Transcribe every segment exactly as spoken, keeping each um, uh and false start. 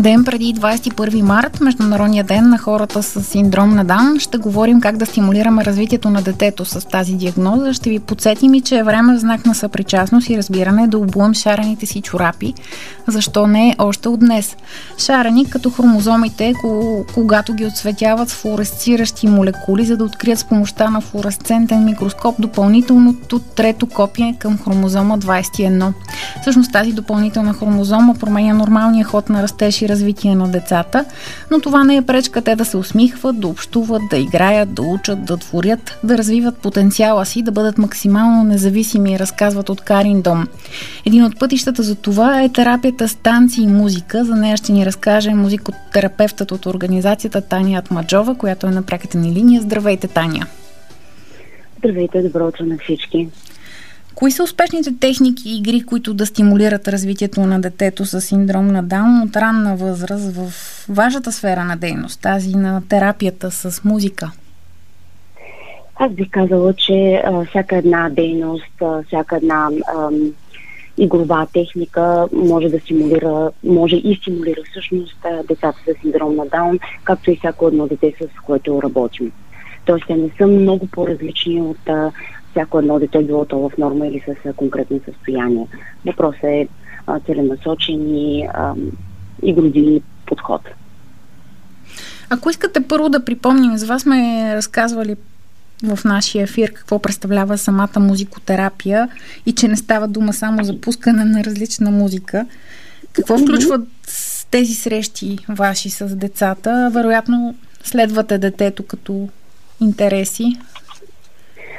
Ден преди двадесет и първи март, Международния ден на хората с синдром на Даун, ще говорим как да стимулираме развитието на детето с тази диагноза. Ще ви подсетим и, че е време в знак на съпричастност и разбиране да обуем шарените си чорапи. Защо не още от днес? Шарени като хромозомите, когато ги отсветяват с флуоресциращи молекули, за да открият с помощта на флуоресцентен микроскоп допълнителното трето копие към хромозома двадесет и едно. Всъщност тази допълнителна хромозома променя нормалния ход на растеж и развитие на децата, но това не е пречка те да се усмихват, да общуват, да играят, да учат, да творят, да развиват потенциала си, да бъдат максимално независими, разказват от Карин Дом. Един от пътищата за това е терапията с танци и музика. За нея ще ни разкаже музикотерапевтът от организацията Таня Атмаджова, която е на пряката ни линия. Здравейте, Таня! Здравейте, добро утро на всички! Кои са успешните техники и игри, които да стимулират развитието на детето с синдром на Даун от ранна възраст в вашата сфера на дейност, тази на терапията с музика? Аз бих казала, че а, всяка една дейност, а, всяка една а, игрова техника може да стимулира, може и стимулира всъщност децата с синдром на Даун, както и всяко едно дете, с което работим. Тоест те не са много по-различни от а, всяко едно дете, било то в норма или с конкретно състояние. Въпросът е а, целенасочен и, а, и груди подход. Ако искате първо да припомним, за вас сме разказвали в нашия ефир какво представлява самата музикотерапия и че не става дума само за пускане на различна музика. Какво включват тези срещи ваши с децата? Вероятно следвате детето като интереси.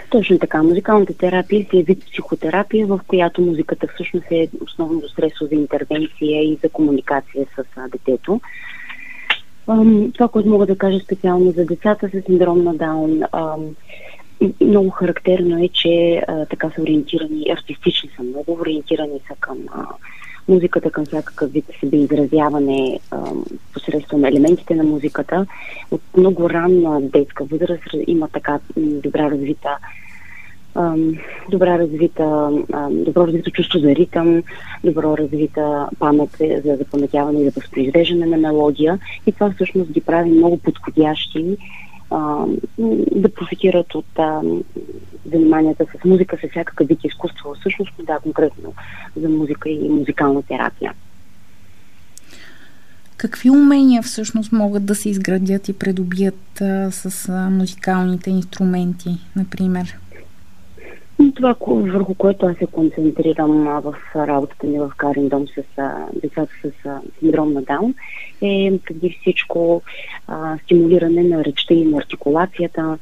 Точно така. Музикалната терапия е вид психотерапия, в която музиката всъщност е основно средство за интервенция и за комуникация с детето. Това, което мога да кажа специално за децата с синдром на Даун, много характерно е, че така са ориентирани, артистични са много, ориентирани са към музиката, към всякакъв вид себеизразяване посредством елементите на музиката. От много ранна детска възраст има така добра развита, добра развита, добро развито чувство за ритъм, добро развита памет за запаметяване и за възпроизвеждане на мелодия. И това всъщност ги прави много подходящи да профитират от а, заниманията с музика, с всякакъв вид изкуство, всъщност, да, конкретно за музика и музикална терапия. Какви умения всъщност могат да се изградят и придобият а, с а, музикалните инструменти, например? Това, върху което аз се концентрирам а, в работата ми в Карин Дом с а, децата с а, синдром на Даун, е преди всичко а, стимулиране на речта и на артикулацията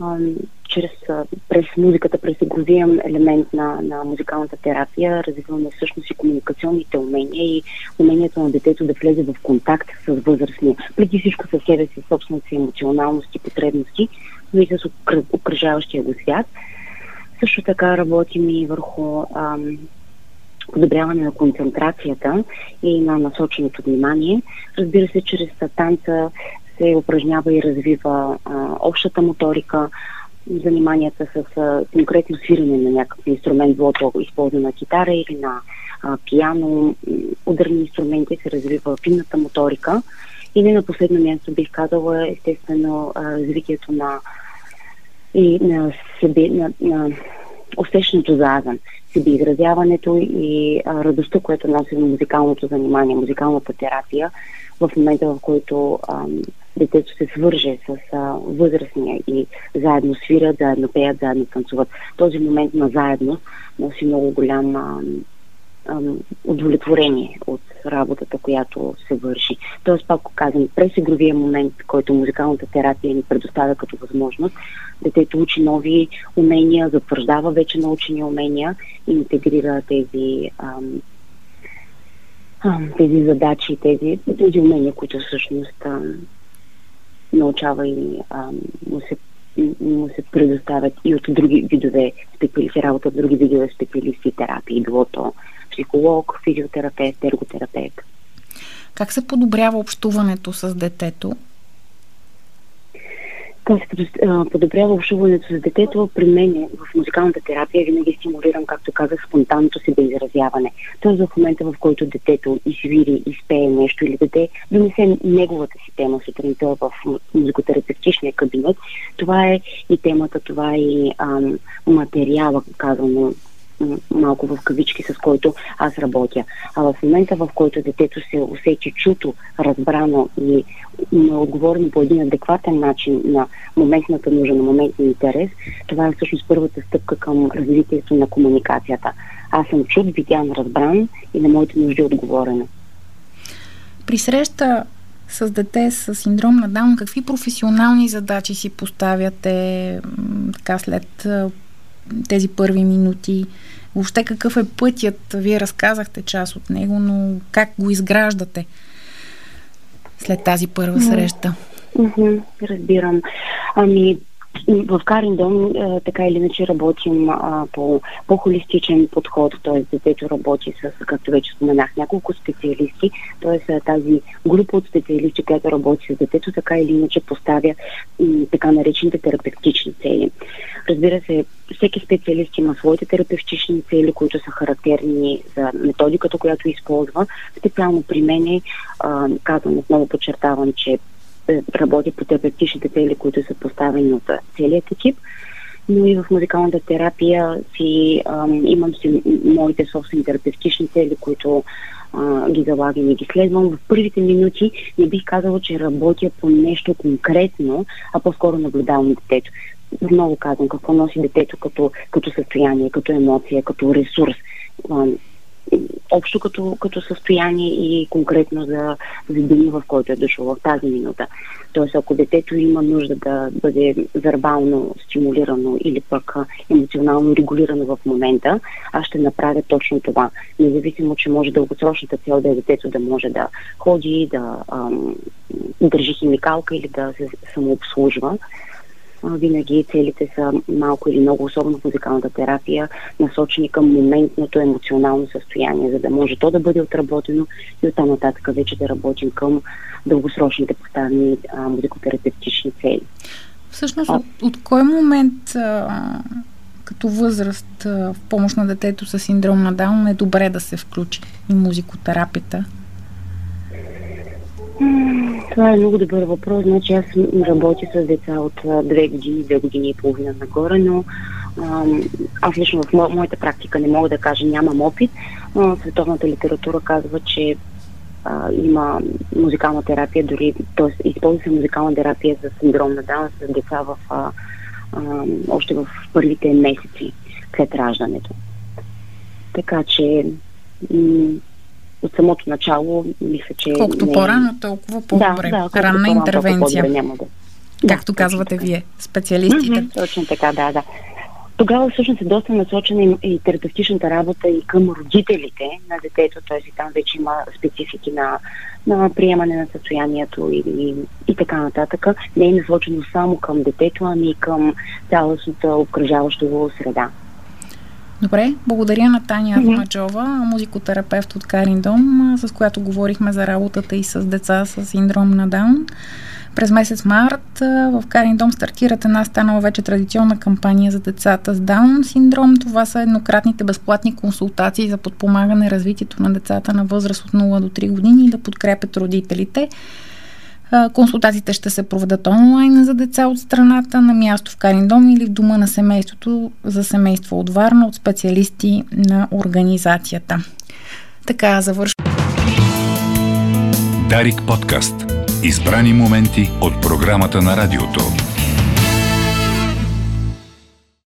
а, чрез, а, през музиката, през игровия елемент на, на музикалната терапия. Развиваме всъщност и комуникационните умения и умението на детето да влезе в контакт с възрастни. Преди всичко със себе си, собствената си емоционалност и потребности, но и с окръжаващия го свят. Също така работим и върху ам, подобряване на концентрацията и на насоченото внимание. Разбира се, чрез танца се упражнява и развива а, общата моторика, заниманията с а, конкретно свирене на някакъв инструмент, било то използвана китара или на а, пиано, ударни инструменти, се развива финната моторика. И не на последно място бих казала, естествено, а, развитието на и на, себе, на, на усещането за азън, себеизразяването и а, радостта, която носи на музикалното занимание, музикалната терапия, в момента, в който а, детето се свърже с а, възрастния и заедно свирят, заедно пеят, заедно танцуват. Този момент на заедно носи много голям а, а, удовлетворение от работата, която се върши. Тоест, пак казвам, през игровия момент, който музикалната терапия ни предоставя като възможност, детето учи нови умения, затвърждава вече научени умения и интегрира тези, ам, ам, тези задачи, тези, тези умения, които всъщност ам, научава и ам, му, се, му се предоставят и от други видове специалисти, работа от други видове специалисти и терапии, било то психолог, физиотерапевт, ерготерапевт. Как се подобрява общуването с детето? искам се подобрява общуването с детето. При мен в музикалната терапия винаги стимулирам, както казах, спонтанното себеизразяване. Тоест в момента, в който детето извири, изпее нещо или дете, донесе неговата си тема сутринта в музикотерапевтичния кабинет. Това е и темата, това е и ам, материала, казано малко в кавички, с който аз работя. А в момента, в който детето се усече чуто, разбрано и отговорно по един адекватен начин на моментната нужда, на моментния интерес, това е всъщност първата стъпка към развитието на комуникацията. Аз съм чут, видян, разбран и на моите нужди отговорено. При среща с дете с синдром на Даун, какви професионални задачи си поставяте така след тези първи минути? Въобще какъв е пътят? Вие разказахте част от него, но как го изграждате след тази първа среща? Mm-hmm, разбирам. Ами, в Карин Дом така или иначе работим а, по, по холистичен подход, т.е. детето работи с, както вече споменах, няколко специалисти, т.е. тази група от специалисти, която работи с детето, така или иначе поставя и така наречените терапевтични цели. Разбира се, всеки специалист има своите терапевтични цели, които са характерни за методиката, която използва. Специално при мен е, а, казвам, отново подчертавам, че работи по терапевтичните цели, които са поставени от целият екип, но и в музикалната терапия си ам, имам си моите собствени терапевтични цели, които а, ги залагам и ги следвам. В първите минути не бих казала, че работя по нещо конкретно, а по-скоро наблюдавам детето. Много казвам, какво носи детето като, като състояние, като емоция, като ресурс. Ам, общо като, като състояние и конкретно за, за деня, в който е дошло в тази минута. Тоест, ако детето има нужда да бъде вербално стимулирано или пък емоционално регулирано в момента, аз ще направя точно това. Независимо, че може дългосрочната цел да е детето да може да ходи, да ам, държи химикалка или да се самообслужва. Винаги целите са малко или много, особено в музикалната терапия, насочени към моментното емоционално състояние, за да може то да бъде отработено и оттам нататък вече да работим към дългосрочните поставени а, музикотерапевтични цели. Всъщност, а... от, от кой момент а, като възраст а, в помощ на детето с синдром на Даун е добре да се включи и музикотерапията? Това е много добър въпрос. Значи аз работя с деца от две години, две години и половина нагоре, но аз лично в мо- моята практика не мога да кажа, нямам опит. Световната литература казва, че а, има музикална терапия, дори, т.е. използва се музикална терапия за синдром на Даун с деца в, а, а, още в първите месеци след раждането. Така че м- от самото начало, мисля, че... Колкото не... по-рано, толкова по-добре. Да, да, ранна интервенция. Няма да... Както да, казвате вие, специалистите. Mm-hmm, точно така, да, да. Тогава всъщност е доста насочена и терапевтичната работа и към родителите на детето, т.е. там вече има специфики на, на приемане на състоянието и, и, и така нататък. Не е насочено само към детето, ами и към цялостната обкръжаваща го среда. Добре, благодаря на Таня Атмаджова, музикотерапевт от Карин Дом, с която говорихме за работата и с деца с синдром на Даун. През месец март в Карин Дом стартират една станала вече традиционна кампания за децата с Даун синдром. Това са еднократните безплатни консултации за подпомагане развитието на децата на възраст от нула до три години и да подкрепят родителите. Консултациите ще се проведат онлайн за деца от страната, на място в Карин Дом или в дома на семейството за семейство от Варна от специалисти на организацията. Така завършва Дарик подкаст. Избрани моменти от програмата на радиото.